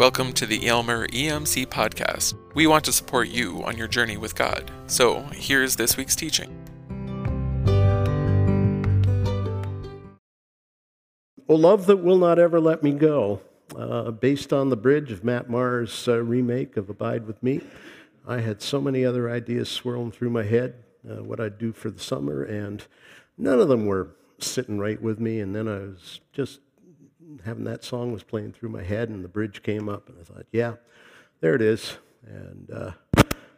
Welcome to the Aylmer EMC podcast. We want to support you on your journey with God. So here's this week's teaching. Oh, love that will not ever let me go. Based on the bridge of Matt Maher's remake of Abide With Me, I had so many other ideas swirling through my head, what I'd do for the summer, and none of them were sitting right with me. And then I was just having that song was playing through my head, and the bridge came up, and I thought, yeah, there it is. And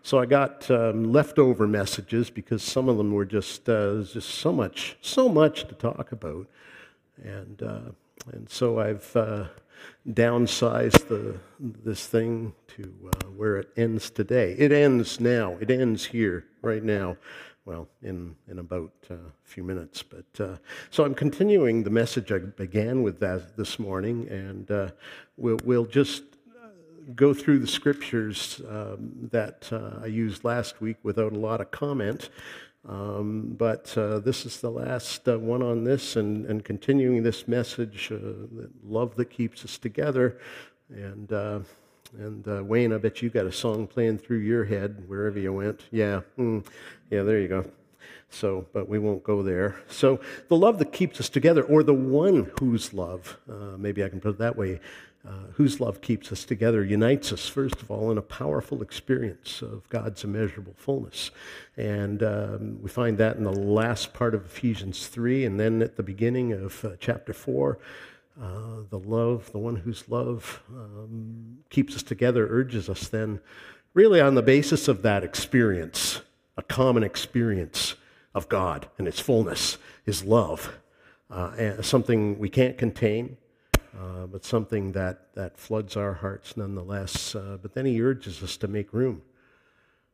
so I got leftover messages because some of them were just there's just so much to talk about. And so I've downsized this thing to where it ends today. It ends now. It ends here right now. Well, in about a few minutes. But so I'm continuing the message I began with this morning, and we'll just go through the scriptures that I used last week without a lot of comment. But this is the last one on this, and continuing this message, love that keeps us together. And Wayne, I bet you got a song playing through your head wherever you went. Yeah, there you go. So, but we won't go there. So, the love that keeps us together, or the one whose love, maybe I can put it that way, whose love keeps us together, unites us, first of all, in a powerful experience of God's immeasurable fullness. And we find that in the last part of Ephesians 3, and then at the beginning of chapter 4. The one whose love keeps us together, urges us then, really on the basis of that experience, a common experience of God and His fullness, His love, and something we can't contain, but something that floods our hearts nonetheless. But then He urges us to make room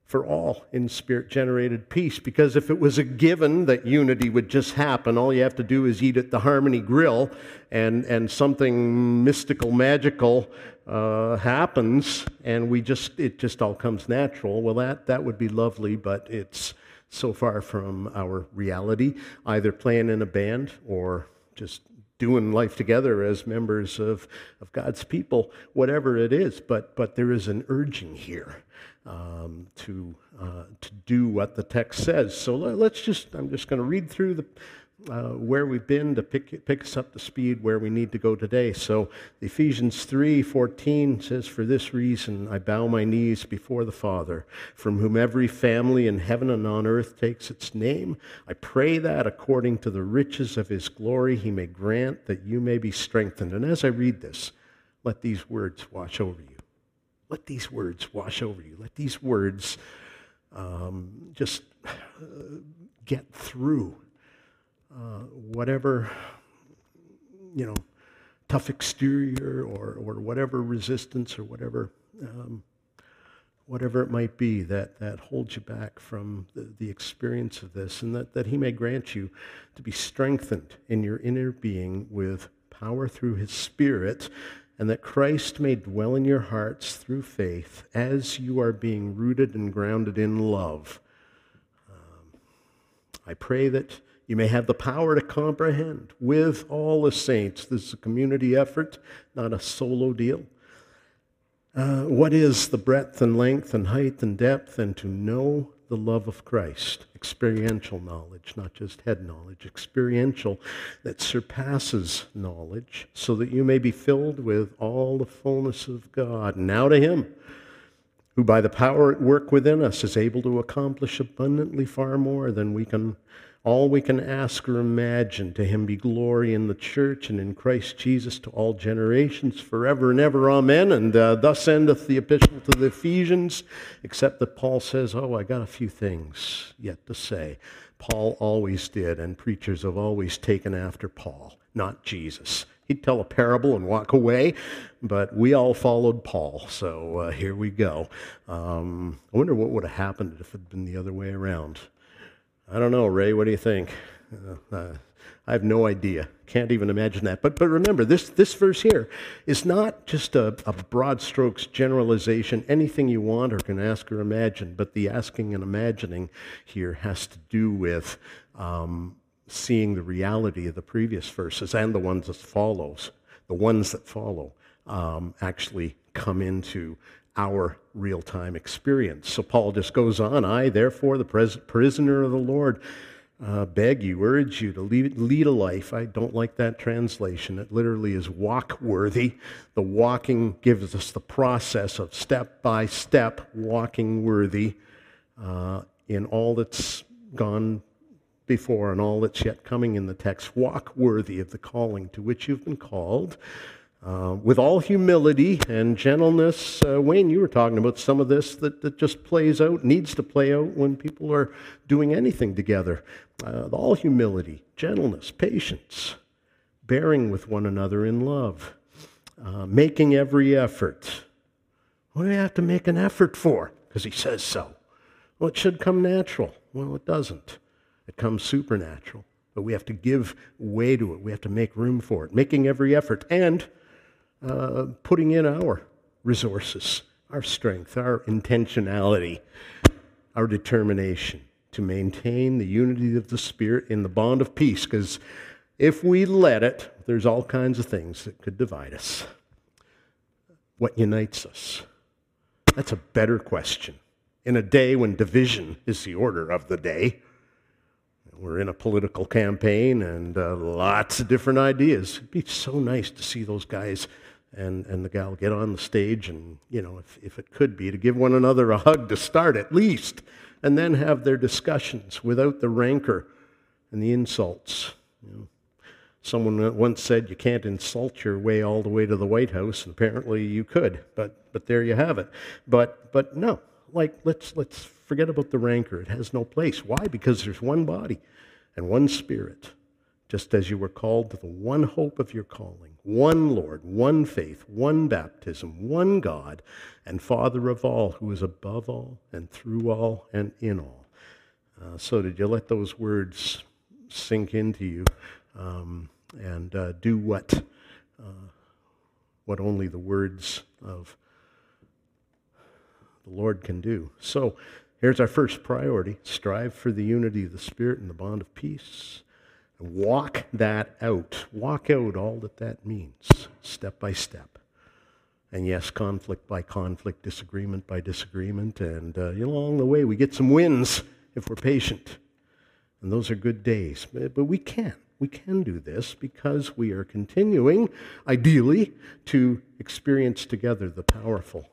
for all in Spirit-generated peace, because if it was a given that unity would just happen, all you have to do is eat at the Harmony Grill, and something mystical, magical happens, and it just all comes natural. Well, that would be lovely, but it's so far from our reality, either playing in a band or just doing life together as members of God's people, whatever it is. But there is an urging here to do what the text says. So I'm just going to read through where we've been to pick us up to speed where we need to go today. So Ephesians 3:14 says, "For this reason I bow my knees before the Father, from whom every family in heaven and on earth takes its name. I pray that according to the riches of His glory He may grant that you may be strengthened." And as I read this, let these words wash over you. Let these words wash over you. Let these words just get through whatever, tough exterior or whatever resistance or whatever it might be that holds you back from the experience of this, and that He may grant you to be strengthened in your inner being with power through His Spirit, and that Christ may dwell in your hearts through faith as you are being rooted and grounded in love. I pray that you may have the power to comprehend with all the saints. This is a community effort, not a solo deal. What is the breadth and length and height and depth, and to know the love of Christ, experiential knowledge, not just head knowledge, experiential that surpasses knowledge, so that you may be filled with all the fullness of God. Now to Him, who by the power at work within us is able to accomplish abundantly far more than all we can ask or imagine. To Him be glory in the church and in Christ Jesus to all generations forever and ever. Amen. And thus endeth the epistle to the Ephesians, except that Paul says, I got a few things yet to say. Paul always did, and preachers have always taken after Paul, not Jesus. He'd tell a parable and walk away, but we all followed Paul, so here we go. I wonder what would have happened if it had been the other way around. I don't know, Ray, what do you think? I have no idea. Can't even imagine that. But remember, this verse here is not just a broad strokes generalization, anything you want or can ask or imagine, but the asking and imagining here has to do with seeing the reality of the previous verses and the ones that follow, actually come into our real-time experience. So Paul just goes on, I, therefore, the prisoner of the Lord, beg you, urge you to lead a life. I don't like that translation. It literally is walk-worthy. The walking gives us the process of step-by-step walking worthy in all that's gone before and all that's yet coming in the text. Walk worthy of the calling to which you've been called. With all humility and gentleness, Wayne, you were talking about some of this that just plays out, needs to play out when people are doing anything together. All humility, gentleness, patience, bearing with one another in love, making every effort. What do we have to make an effort for? Because he says so. Well, it should come natural. Well, it doesn't. It comes supernatural. But we have to give way to it. We have to make room for it. Making every effort and putting in our resources, our strength, our intentionality, our determination to maintain the unity of the Spirit in the bond of peace, because if we let it, there's all kinds of things that could divide us. What unites us? That's a better question. In a day when division is the order of the day, we're in a political campaign and lots of different ideas. It'd be so nice to see those guys and the gal get on the stage and, you know, if it could be, to give one another a hug to start at least, and then have their discussions without the rancor and the insults. You know, someone once said you can't insult your way all the way to the White House, and apparently you could, but there you have it. But no, like let's forget about the rancor. It has no place. Why? Because there's one body and one Spirit, just as you were called to the one hope of your calling, one Lord, one faith, one baptism, one God, and Father of all, who is above all and through all and in all. So did you let those words sink into you and do what only the words of the Lord can do? So here's our first priority. Strive for the unity of the Spirit and the bond of peace. Walk that out. Walk out all that means, step by step. And yes, conflict by conflict, disagreement by disagreement. And along the way, we get some wins if we're patient. And those are good days. But we can do this because we are continuing, ideally, to experience together the powerful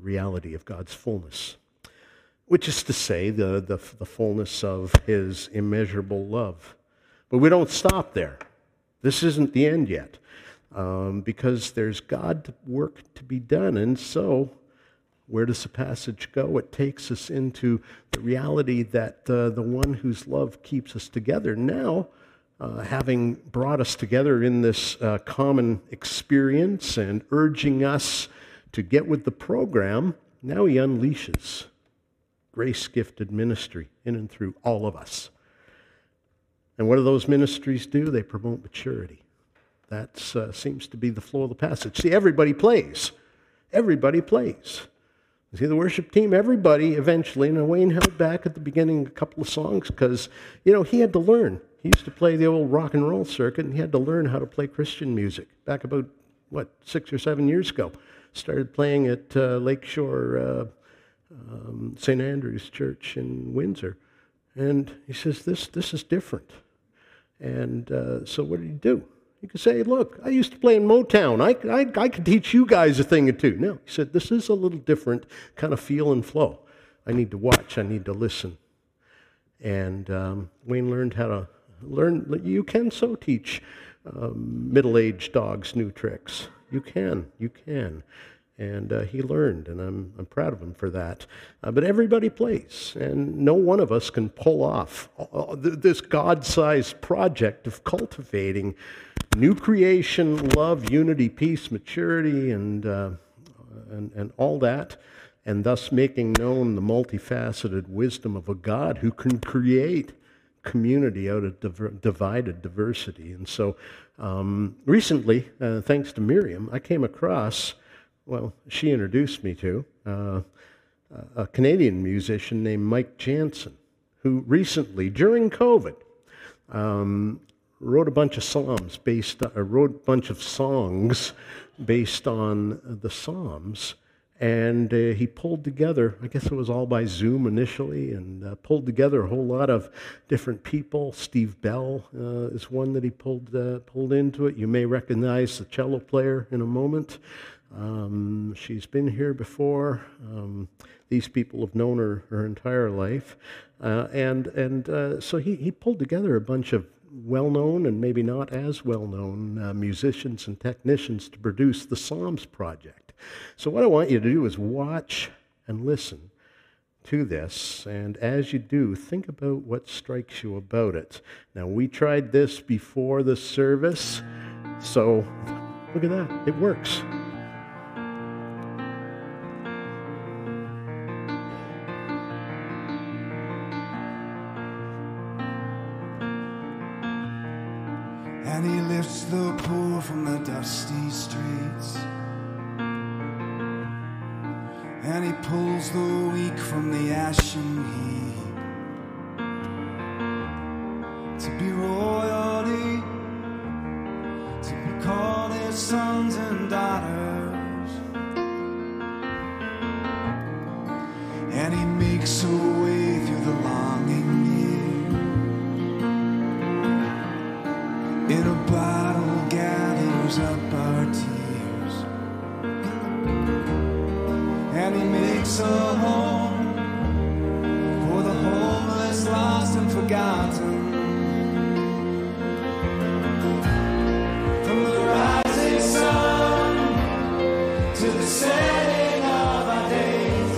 reality of God's fullness, which is to say the fullness of His immeasurable love. But we don't stop there. This isn't the end yet, because there's God's work to be done. And so where does the passage go? It takes us into the reality that the one whose love keeps us together now, having brought us together in this common experience and urging us to get with the program, now He unleashes grace-gifted ministry in and through all of us. And what do those ministries do? They promote maturity. That seems to be the flow of the passage. See, everybody plays. Everybody plays. See, the worship team, everybody eventually. Now, Wayne held back at the beginning a couple of songs because, you know, he had to learn. He used to play the old rock and roll circuit, and he had to learn how to play Christian music back about, 6 or 7 years ago. Started playing at Lakeshore St. Andrew's Church in Windsor. And he says, this is different. And so what did he do? He could say, look, I used to play in Motown. I could teach you guys a thing or two. No, he said, this is a little different kind of feel and flow. I need to watch. I need to listen. And Wayne learned how to learn. You can so teach middle-aged dogs new tricks. You can. And he learned, and I'm proud of him for that. But everybody plays, and no one of us can pull off this God-sized project of cultivating new creation, love, unity, peace, maturity, and all that, and thus making known the multifaceted wisdom of a God who can create community out of divided diversity. And so recently, thanks to Miriam, I came across, she introduced me to a Canadian musician named Mike Jansen, who recently, during COVID, wrote a bunch of psalms based, wrote a bunch of songs based on the Psalms, and he pulled together, I guess it was all by Zoom initially, and pulled together a whole lot of different people. Steve Bell is one that he pulled into it. You may recognize the cello player in a moment. She's been here before. These people have known her entire life. So he pulled together a bunch of well-known and maybe not as well-known musicians and technicians to produce the Psalms Project. So what I want you to do is watch and listen to this, and as you do, think about what strikes you about it. Now, we tried this before the service, so look at that. It works. And he lifts the poor from the dusty streets, and he pulls the weak from the ashen heap, to be royalty, to be called his sons and daughters. And he makes a way through the longing, in a bottle gathers up our tears, and he makes a home for the homeless, lost and forgotten. From the rising sun to the setting of our days,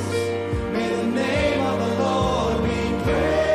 may the name of the Lord be praised.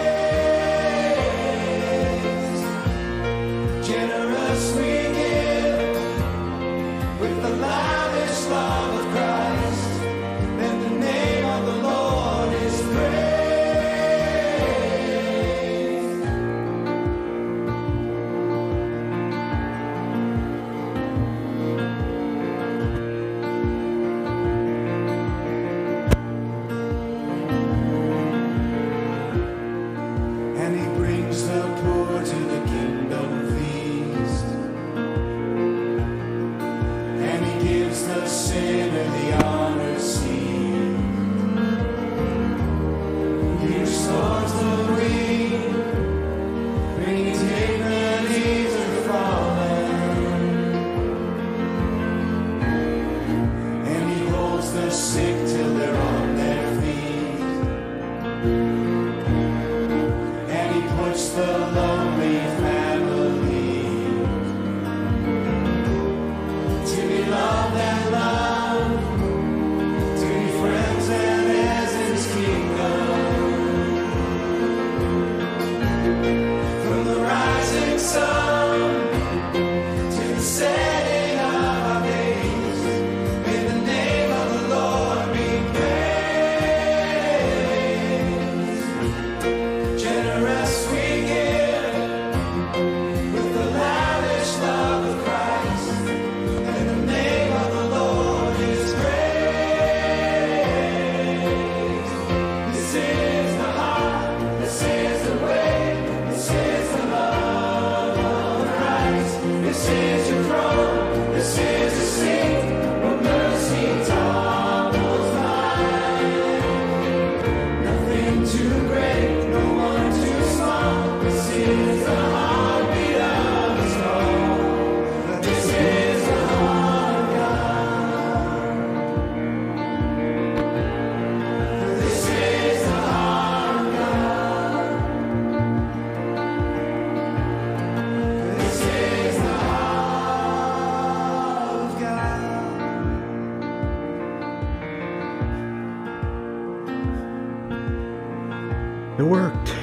It worked.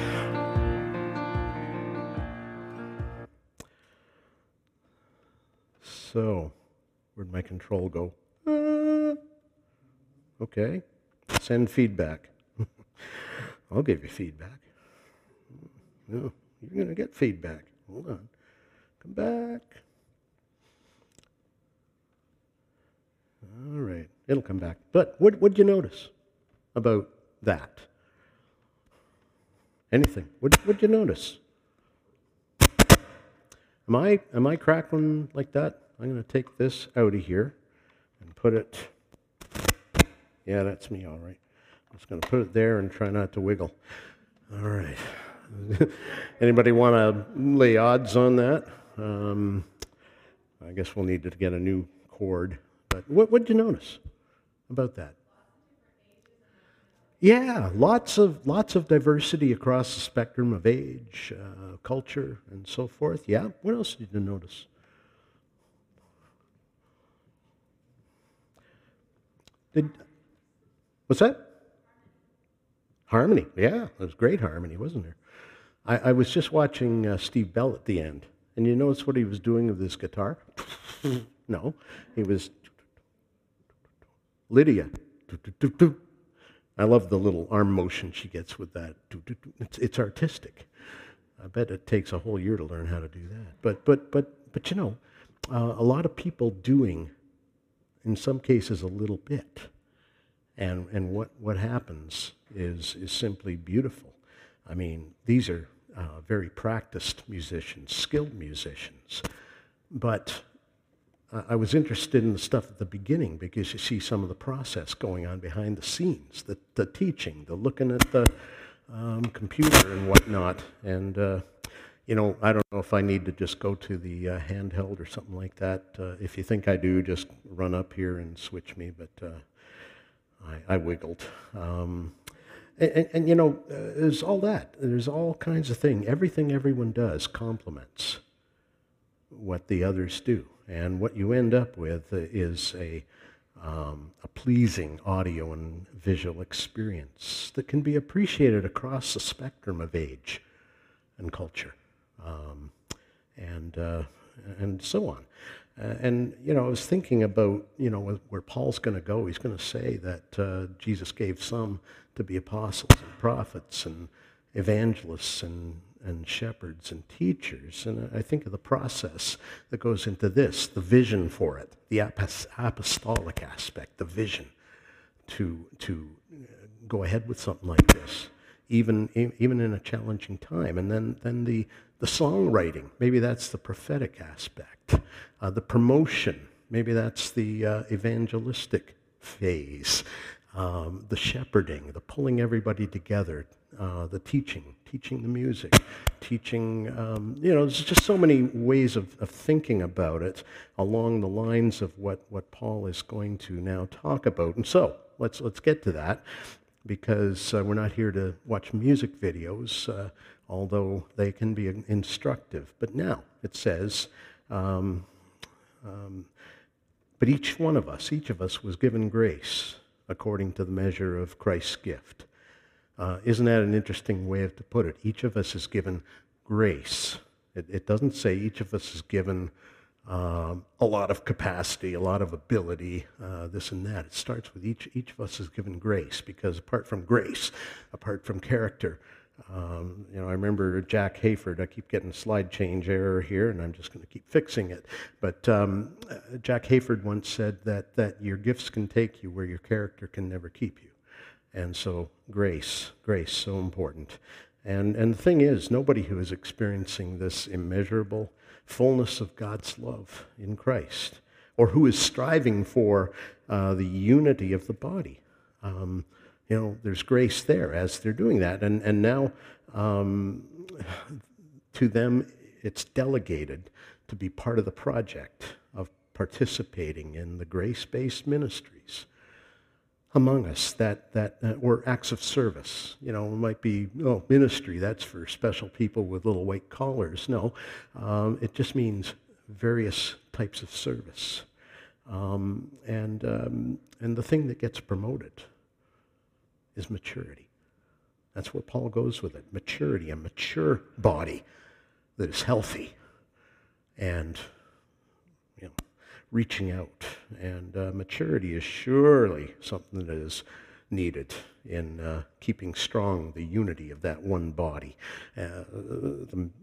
So, where'd my control go? Okay. Send feedback. I'll give you feedback. No, you're going to get feedback. Hold on. Come back. All right. It'll come back. But what'd you notice about that? Anything? What'd you notice? Am I crackling like that? I'm going to take this out of here and put it. Yeah, that's me, all right. I'm just going to put it there and try not to wiggle. All right. Anybody want to lay odds on that? I guess we'll need to get a new cord. But what did you notice about that? Yeah, lots of diversity across the spectrum of age, culture, and so forth. Yeah, what else did you notice? What's that? Harmony. Yeah, there was great harmony, wasn't there? I was just watching Steve Bell at the end, and you notice what he was doing with his guitar? No, he was Lydia. I love the little arm motion she gets with that. It's artistic. I bet it takes a whole year to learn how to do that. But you know, a lot of people doing, in some cases, a little bit, and what happens is simply beautiful. I mean, these are very practiced musicians, skilled musicians, but I was interested in the stuff at the beginning because you see some of the process going on behind the scenes, the teaching, the looking at the computer and whatnot. And, you know, I don't know if I need to just go to the handheld or something like that. If you think I do, just run up here and switch me, but I wiggled. And you know, there's all that. There's all kinds of things. Everything everyone does complements what the others do. And what you end up with is a pleasing audio and visual experience that can be appreciated across the spectrum of age and culture, and so on. And you know, I was thinking about, you know, where Paul's going to go. He's going to say that Jesus gave some to be apostles and prophets and evangelists and shepherds and teachers, and I think of the process that goes into this, the vision for it, the apostolic aspect, the vision to go ahead with something like this, even in a challenging time. And then the songwriting, maybe that's the prophetic aspect, the promotion, maybe that's the evangelistic phase, the shepherding, the pulling everybody together, the teaching the music, teaching, you know, there's just so many ways of thinking about it along the lines of what Paul is going to now talk about. And so let's get to that, because we're not here to watch music videos, although they can be instructive. But now it says, but each of us was given grace according to the measure of Christ's gift. Isn't that an interesting way to put it? Each of us is given grace. It doesn't say each of us is given a lot of capacity, a lot of ability, this and that. It starts with each of us is given grace, because apart from grace, apart from character, you know, I remember Jack Hayford. I keep getting a slide change error here, and I'm just going to keep fixing it. But Jack Hayford once said that your gifts can take you where your character can never keep you. And so grace, so important. And the thing is, nobody who is experiencing this immeasurable fullness of God's love in Christ, or who is striving for the unity of the body, you know, there's grace there as they're doing that. And now to them, it's delegated to be part of the project of participating in the grace-based ministries among us, that or acts of service. You know, it might be, oh, ministry, that's for special people with little white collars. No, it just means various types of service. And the thing that gets promoted is maturity. That's where Paul goes with it. Maturity, a mature body that is healthy and, you know, reaching out. And maturity is surely something that is needed in keeping strong the unity of that one body.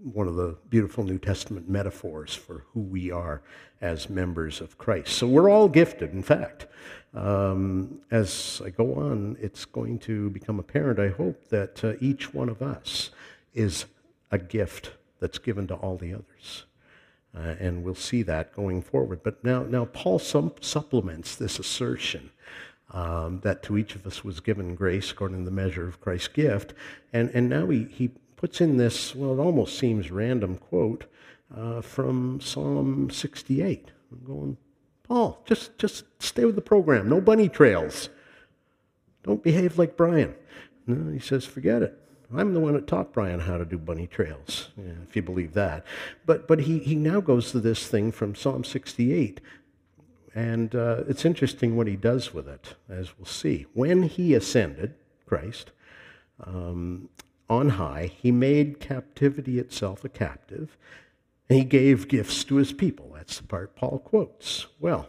One of the beautiful New Testament metaphors for who we are as members of Christ. So we're all gifted, in fact. As I go on, it's going to become apparent, I hope, that each one of us is a gift that's given to all the others. And we'll see that going forward. But now Paul supplements this assertion that to each of us was given grace according to the measure of Christ's gift. And now he puts in this, well, it almost seems random quote from Psalm 68. I'm going, Paul, just stay with the program. No bunny trails. Don't behave like Brian. No, he says, forget it. I'm the one that taught Brian how to do bunny trails, if you believe that. But he now goes to this thing from Psalm 68, and it's interesting what he does with it, as we'll see. When he ascended, Christ, on high, he made captivity itself a captive, and he gave gifts to his people. That's the part Paul quotes. Well,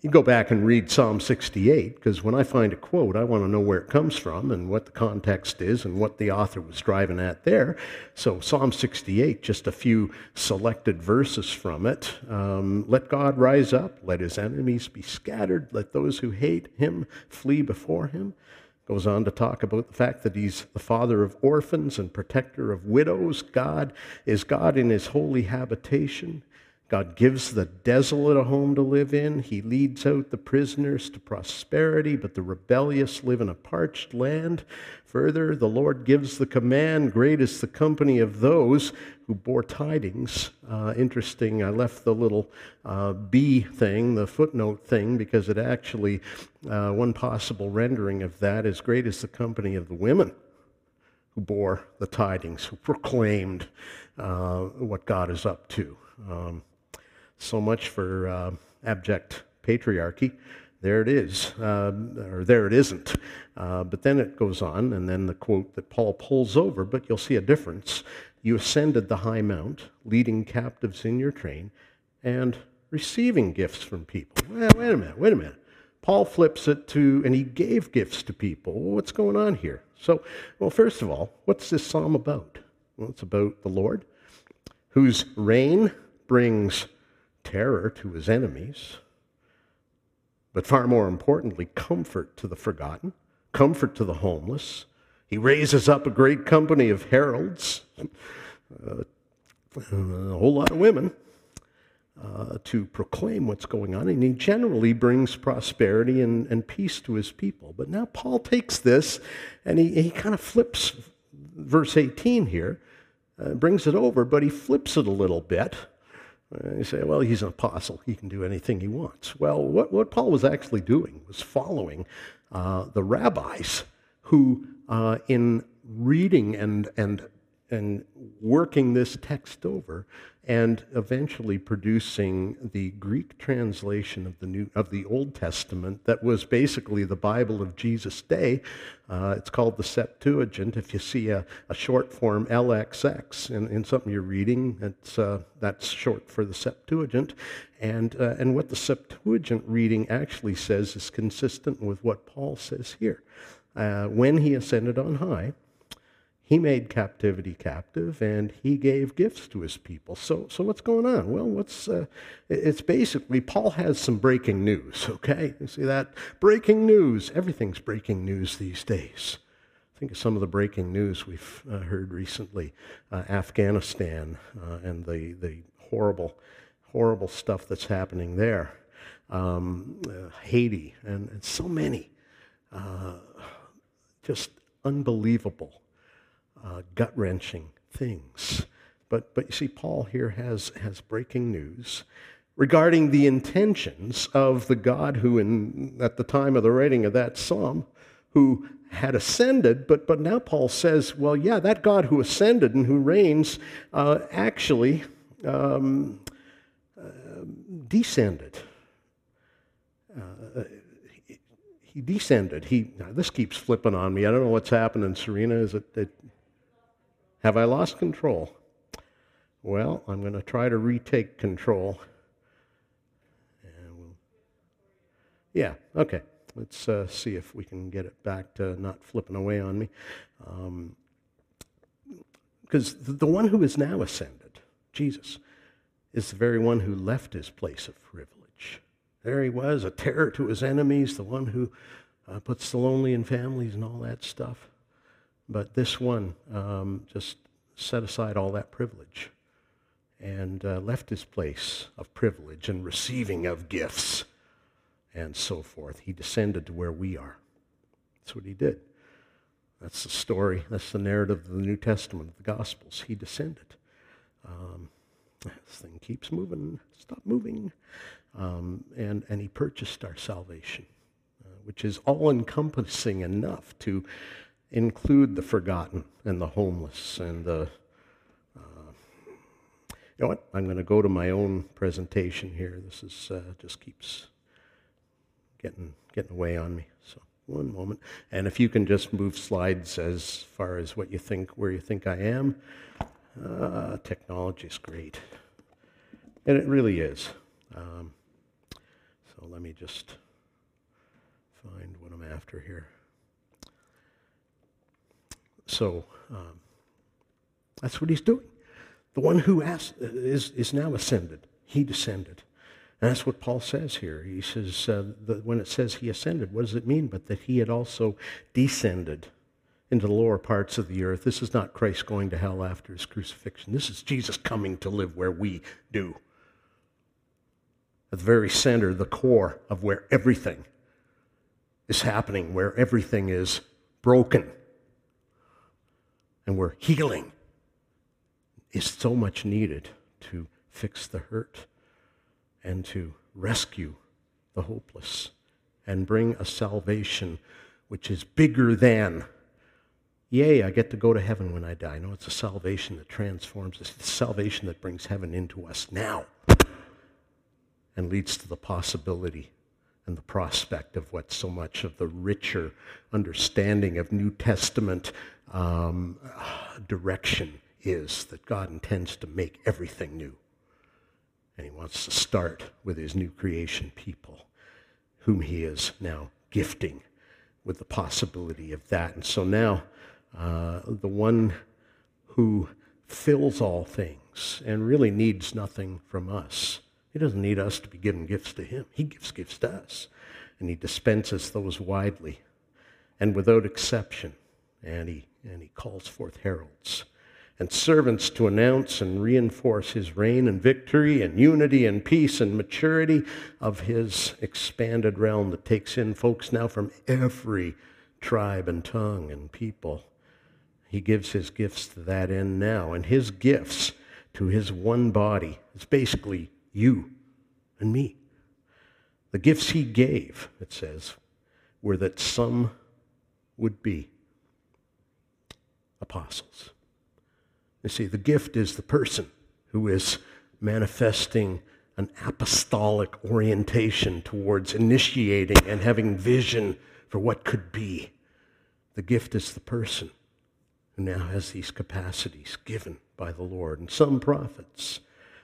you go back and read Psalm 68, because when I find a quote, I want to know where it comes from and what the context is and what the author was driving at there. So Psalm 68, just a few selected verses from it. Let God rise up, let his enemies be scattered, let those who hate him flee before him. Goes on to talk about the fact that he's the father of orphans and protector of widows. God is God in his holy habitation. God gives the desolate a home to live in. He leads out the prisoners to prosperity, but the rebellious live in a parched land. Further, the Lord gives the command, great is the company of those who bore tidings. Interesting, I left the little B thing, the footnote thing, because it actually, one possible rendering of that is great is the company of the women who bore the tidings, who proclaimed what God is up to. So much for abject patriarchy. There it is, or there it isn't. But then it goes on, and then the quote that Paul pulls over, but you'll see a difference. You ascended the high mount, leading captives in your train, and receiving gifts from people. Well, wait a minute. Paul flips it to, and he gave gifts to people. Well, what's going on here? So, well, first of all, what's this psalm about? Well, it's about the Lord, whose reign brings terror to his enemies, but far more importantly, comfort to the forgotten, comfort to the homeless. He raises up a great company of heralds, a whole lot of women, to proclaim what's going on, and he generally brings prosperity and peace to his people. But now Paul takes this, and he kind of flips verse 18 here, brings it over, but he flips it a little bit. You say, well, he's an apostle. He can do anything he wants. Well, what Paul was actually doing was following the rabbis who, in reading and working this text over and eventually producing the Greek translation of the Old Testament that was basically the Bible of Jesus' day. It's called the Septuagint. If you see a short form LXX in something you're reading, that's short for the Septuagint. And what the Septuagint reading actually says is consistent with what Paul says here. When he ascended on high, he made captivity captive, and he gave gifts to his people. So what's going on? Well, it's basically Paul has some breaking news, okay? You see that? Breaking news. Everything's breaking news these days. Think of some of the breaking news we've heard recently. Afghanistan and the horrible, horrible stuff that's happening there. Haiti and so many. Just unbelievable. Gut-wrenching things. But you see, Paul here has breaking news regarding the intentions of the God who, at the time of the writing of that psalm, who had ascended, but now Paul says, well, yeah, that God who ascended and who reigns actually descended. He descended. Now this keeps flipping on me. I don't know what's happening, Serena. Is it have I lost control? Well, I'm going to try to retake control. Yeah, okay. Let's see if we can get it back to not flipping away on me. Because the one who is now ascended, Jesus, is the very one who left his place of privilege. There he was, a terror to his enemies, the one who puts the lonely in families and all that stuff. But this one just set aside all that privilege and left his place of privilege and receiving of gifts and so forth. He descended to where we are. That's what he did. That's the story. That's the narrative of the New Testament, of the Gospels. He descended. This thing keeps moving. Stop moving. And he purchased our salvation, which is all-encompassing enough to include the forgotten and the homeless and the... You know what? I'm going to go to my own presentation here. This is just keeps getting away on me. So one moment, and if you can just move slides as far as what you think, where you think I am. Technology is great, and it really is. So let me just find what I'm after here. So that's what he's doing. The one who is now ascended. He descended. And that's what Paul says here. He says, when it says he ascended, what does it mean? But that he had also descended into the lower parts of the earth. This is not Christ going to hell after his crucifixion. This is Jesus coming to live where we do. At the very center, the core of where everything is happening, where everything is broken, and where healing is so much needed to fix the hurt and to rescue the hopeless and bring a salvation which is bigger than, yay, I get to go to heaven when I die. No, it's a salvation that transforms us. It's a salvation that brings heaven into us now and leads to the possibility and the prospect of what so much of the richer understanding of New Testament direction is, that God intends to make everything new. And he wants to start with his new creation people, whom he is now gifting with the possibility of that. And so now, the one who fills all things and really needs nothing from us, he doesn't need us to be giving gifts to him. He gives gifts to us, and he dispenses those widely and without exception. And he calls forth heralds and servants to announce and reinforce his reign and victory and unity and peace and maturity of his expanded realm that takes in folks now from every tribe and tongue and people. He gives his gifts to that end now, and his gifts to his one body. It's basically you and me. The gifts he gave, it says, were that some would be apostles. You see, the gift is the person who is manifesting an apostolic orientation towards initiating and having vision for what could be. The gift is the person who now has these capacities given by the Lord. And some prophets,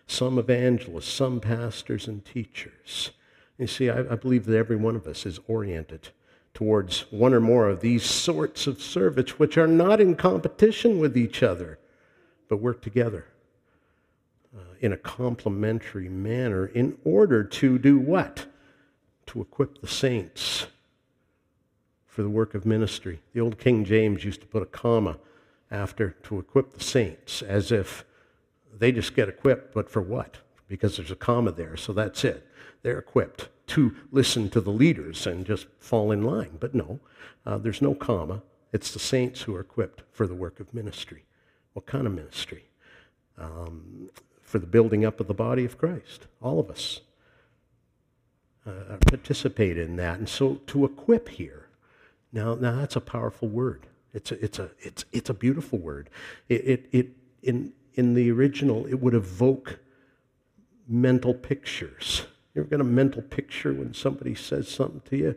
some evangelists, some pastors and teachers. You see, I believe that every one of us is oriented towards one or more of these sorts of service, which are not in competition with each other, but work together in a complementary manner in order to do what? To equip the saints for the work of ministry. The old King James used to put a comma after to equip the saints, as if they just get equipped, but for what? Because there's a comma there, so that's it. They're equipped to listen to the leaders and just fall in line. But no, there's no comma. It's the saints who are equipped for the work of ministry. What kind of ministry? For the building up of the body of Christ. All of us participate in that. And so to equip here, now that's a powerful word. It's a beautiful word. In the original, it would evoke mental pictures. You ever got a mental picture when somebody says something to you?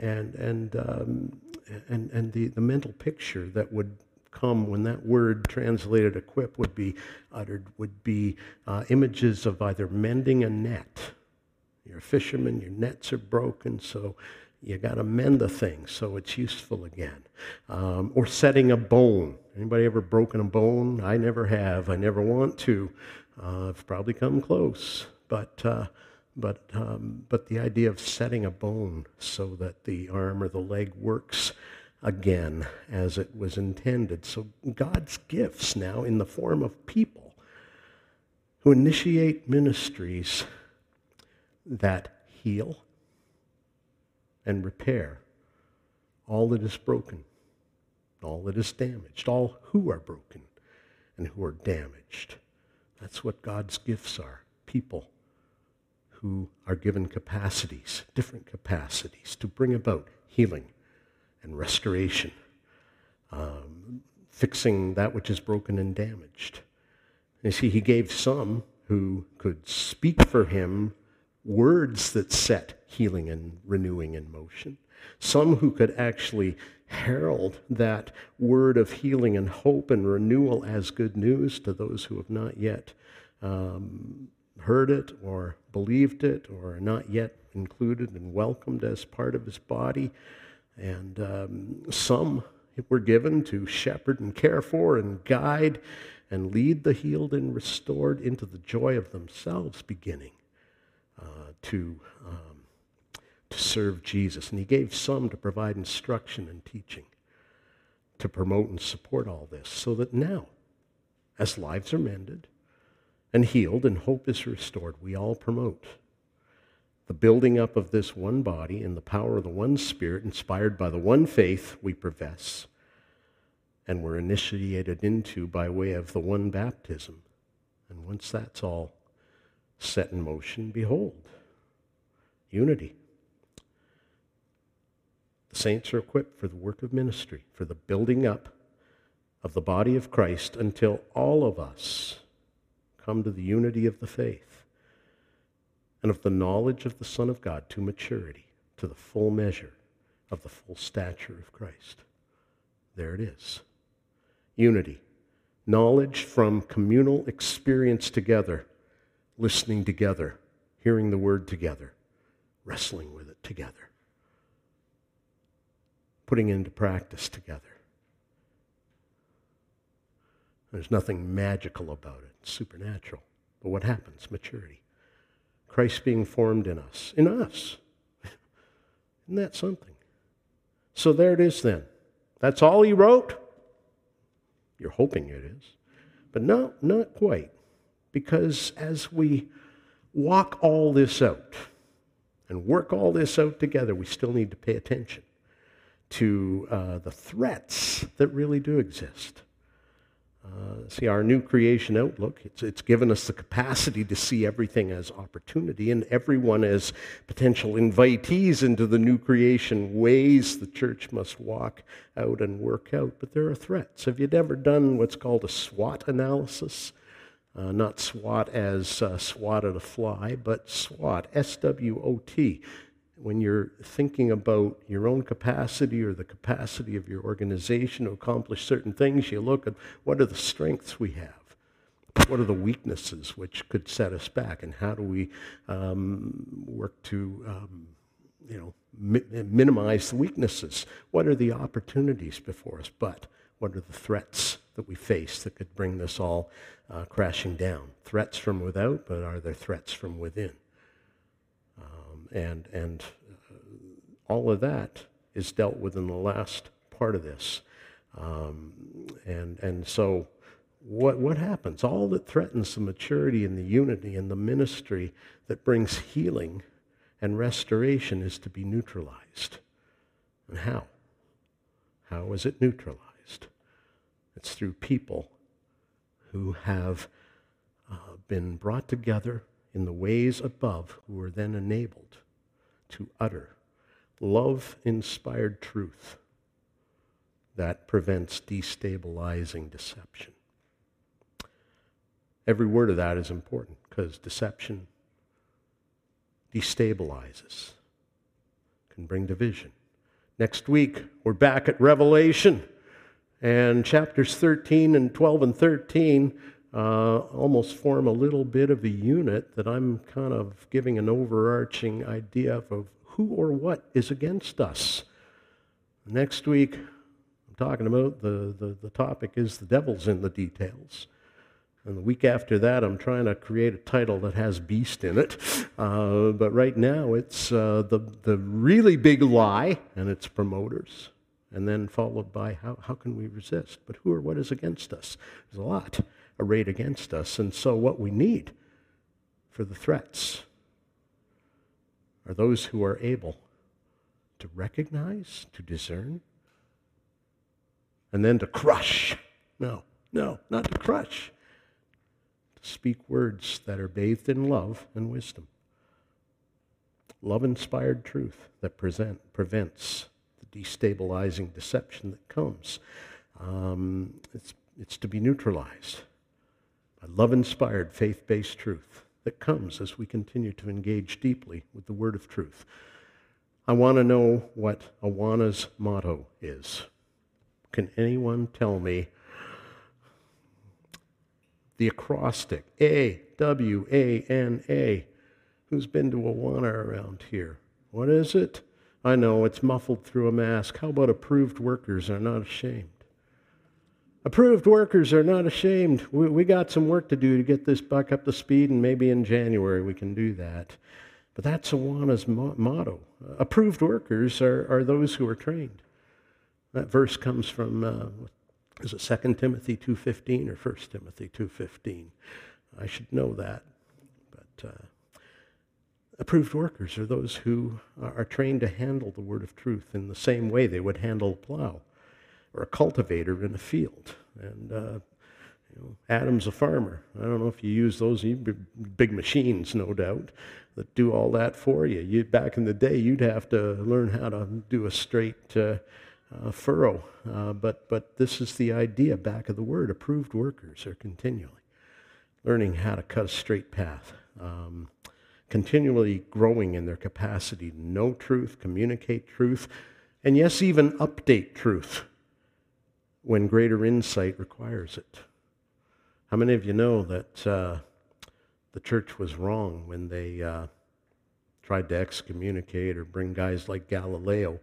And the mental picture that would come when that word translated equip would be uttered would be images of either mending a net. You're a fisherman, your nets are broken, so you got to mend the thing so it's useful again. Or setting a bone. Anybody ever broken a bone? I never have. I never want to. I've probably come close, but the idea of setting a bone so that the arm or the leg works again as it was intended. So God's gifts now in the form of people who initiate ministries that heal and repair all that is broken, all that is damaged, all who are broken and who are damaged. That's what God's gifts are, people who are given capacities, different capacities, to bring about healing and restoration, fixing that which is broken and damaged. You see, he gave some who could speak for him words that set healing and renewing in motion, some who could actually herald that word of healing and hope and renewal as good news to those who have not yet heard it or believed it or are not yet included and welcomed as part of his body. And some were given to shepherd and care for and guide and lead the healed and restored into the joy of themselves, beginning to serve Jesus. And he gave some to provide instruction and teaching, to promote and support all this, so that now, as lives are mended and healed and hope is restored, we all promote the building up of this one body in the power of the one Spirit, inspired by the one faith we profess, and we're initiated into by way of the one baptism. And once that's all set in motion, behold, unity. The saints are equipped for the work of ministry, for the building up of the body of Christ, until all of us come to the unity of the faith and of the knowledge of the Son of God, to maturity, to the full measure of the full stature of Christ. There it is. Unity. Knowledge from communal experience together, listening together, hearing the word together, wrestling with it together, putting into practice together. There's nothing magical about it. It's supernatural. But what happens? Maturity. Christ being formed in us. In us. Isn't that something? So there it is then. That's all he wrote? You're hoping it is. But no, not quite. Because as we walk all this out and work all this out together, we still need to pay attention to the threats that really do exist. See, our new creation outlook, it's given us the capacity to see everything as opportunity and everyone as potential invitees into the new creation ways the church must walk out and work out. But there are threats. Have you ever done what's called a SWOT analysis? Not SWOT as SWAT at a fly, but SWOT, S-W-O-T. When you're thinking about your own capacity or the capacity of your organization to accomplish certain things, you look at what are the strengths we have, what are the weaknesses which could set us back, and how do we work to minimize the weaknesses? What are the opportunities before us, but what are the threats that we face that could bring this all crashing down? Threats from without, but are there threats from within? And all of that is dealt with in the last part of this. So what happens? All that threatens the maturity and the unity and the ministry that brings healing and restoration is to be neutralized. And how? How is it neutralized? It's through people who have been brought together in the ways above, who are then enabled to utter love-inspired truth that prevents destabilizing deception. Every word of that is important, because deception destabilizes, can bring division. Next week, we're back at Revelation, and chapters 13 and 12 and 13 almost form a little bit of a unit that I'm kind of giving an overarching idea of who or what is against us. Next week, I'm talking about the topic is the devil's in the details. And the week after that, I'm trying to create a title that has beast in it. But right now, it's the really big lie and its promoters. And then followed by how can we resist? But who or what is against us? There's a lot arrayed against us. And so what we need for the threats are those who are able to recognize, to discern, and then to crush. No, not to crush. To speak words that are bathed in love and wisdom. Love-inspired truth that prevents the destabilizing deception that comes. It's to be neutralized by love-inspired, faith-based truth that comes as we continue to engage deeply with the word of truth. I want to know what Awana's motto is. Can anyone tell me the acrostic? A-W-A-N-A. Who's been to Awana around here? What is it? I know, it's muffled through a mask. How about approved workers are not ashamed? Approved workers are not ashamed. We got some work to do to get this back up to speed, and maybe in January we can do that. But that's Awana's motto. Approved workers are those who are trained. That verse comes from, is it 2 Timothy 2:15 or 1 Timothy 2:15? I should know that. But approved workers are those who are trained to handle the word of truth in the same way they would handle a plow or a cultivator in a field. And Adam's a farmer. I don't know if you use those big machines, no doubt, that do all that for you. Back in the day, you'd have to learn how to do a straight furrow. But this is the idea back of the word. Approved workers are continually learning how to cut a straight path, continually growing in their capacity to know truth, communicate truth, and yes, even update truth when greater insight requires it. How many of you know that the church was wrong when they tried to excommunicate or bring guys like Galileo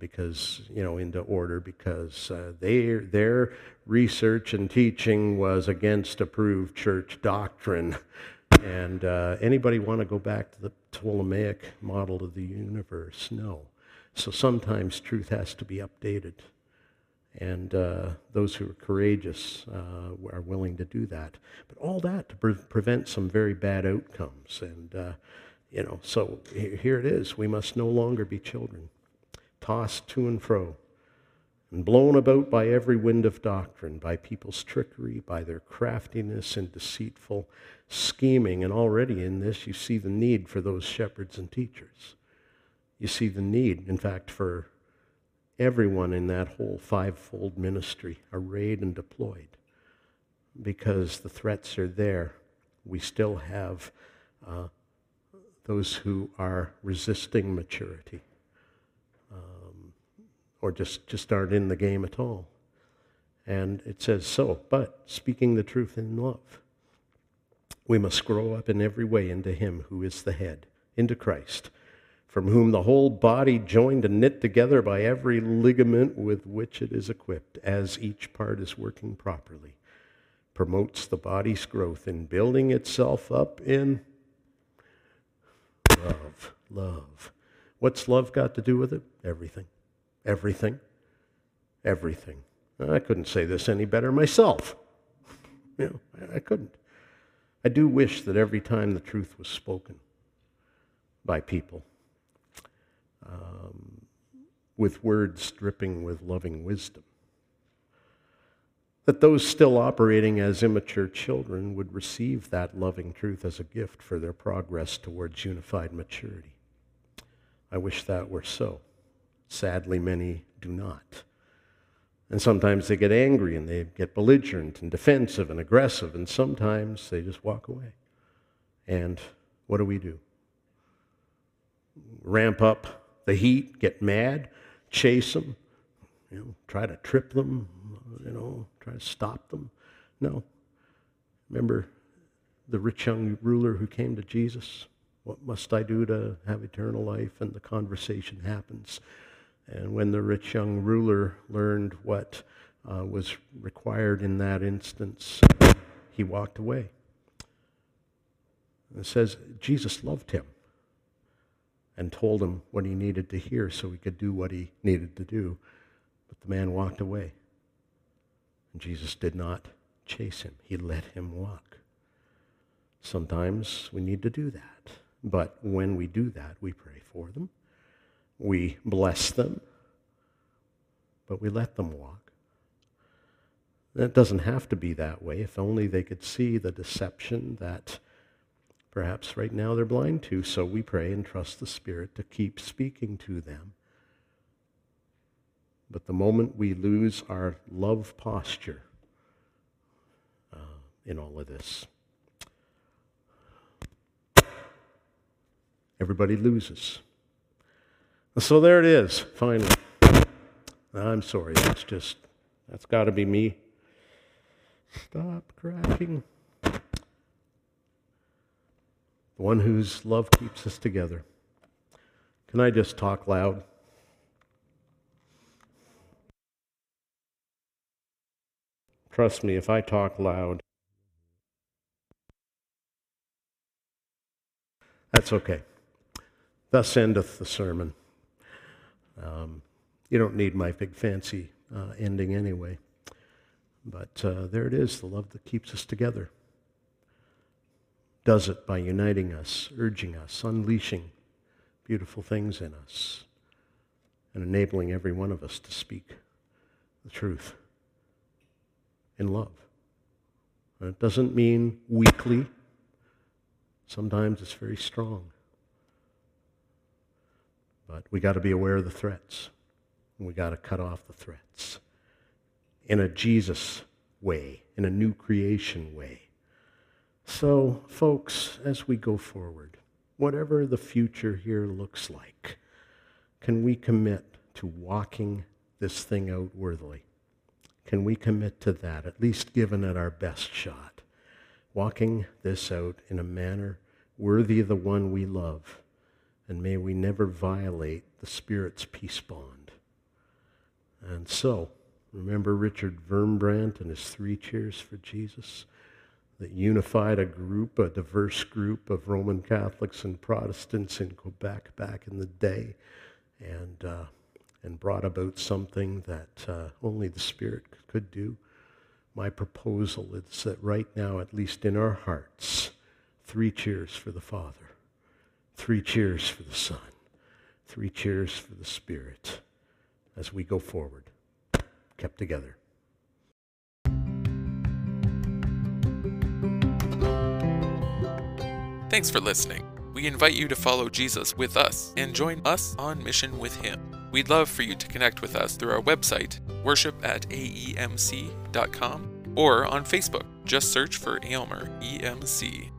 into order because their research and teaching was against approved church doctrine? And anybody want to go back to the Ptolemaic model of the universe? No. So sometimes truth has to be updated. And those who are courageous are willing to do that. But all that to prevent some very bad outcomes. And, so here it is. We must no longer be children, tossed to and fro, and blown about by every wind of doctrine, by people's trickery, by their craftiness and deceitful scheming. And already in this, you see the need for those shepherds and teachers. You see the need, in fact, for everyone in that whole fivefold ministry, arrayed and deployed, because the threats are there. We still have those who are resisting maturity, or just aren't in the game at all. And it says so, but speaking the truth in love, we must grow up in every way into him who is the head, into Christ, from whom the whole body, joined and knit together by every ligament with which it is equipped, as each part is working properly, promotes the body's growth in building itself up in love. Love. What's love got to do with it? Everything. Everything. Everything. I couldn't say this any better myself. I couldn't. I do wish that every time the truth was spoken by people, with words dripping with loving wisdom, that those still operating as immature children would receive that loving truth as a gift for their progress towards unified maturity. I wish that were so. Sadly, many do not. And sometimes they get angry and they get belligerent and defensive and aggressive, and sometimes they just walk away. And what do? Ramp up the heat, get mad, chase them, try to trip them, try to stop them. No. Remember the rich young ruler who came to Jesus? What must I do to have eternal life? And the conversation happens. And when the rich young ruler learned what was required in that instance, he walked away. It says Jesus loved him and told him what he needed to hear so he could do what he needed to do. But the man walked away. And Jesus did not chase him. He let him walk. Sometimes we need to do that. But when we do that, we pray for them. We bless them. But we let them walk. That doesn't have to be that way. If only they could see the deception that perhaps right now they're blind to. So we pray and trust the Spirit to keep speaking to them. But the moment we lose our love posture in all of this, everybody loses. So there it is, finally. I'm sorry, that's got to be me. Stop cracking. The one whose love keeps us together. Can I just talk loud? Trust me, if I talk loud, that's okay. Thus endeth the sermon. You don't need my big fancy ending anyway. But there it is, the love that keeps us together. Does it by uniting us, urging us, unleashing beautiful things in us, and enabling every one of us to speak the truth in love. And it doesn't mean weakly. Sometimes it's very strong. But we got to be aware of the threats. And we got to cut off the threats in a Jesus way, in a new creation way. So, folks, as we go forward, whatever the future here looks like, can we commit to walking this thing out worthily? Can we commit to that, at least given it our best shot? Walking this out in a manner worthy of the one we love, and may we never violate the Spirit's peace bond. And so, remember Richard Wurmbrand and his 3 cheers for Jesus that unified a diverse group of Roman Catholics and Protestants in Quebec back in the day, and brought about something that only the Spirit could do. My proposal is that right now, at least in our hearts, 3 cheers for the Father, 3 cheers for the Son, 3 cheers for the Spirit, as we go forward, kept together. Thanks for listening. We invite you to follow Jesus with us and join us on mission with Him. We'd love for you to connect with us through our website, worship@aemc.com, or on Facebook. Just search for Aylmer EMC.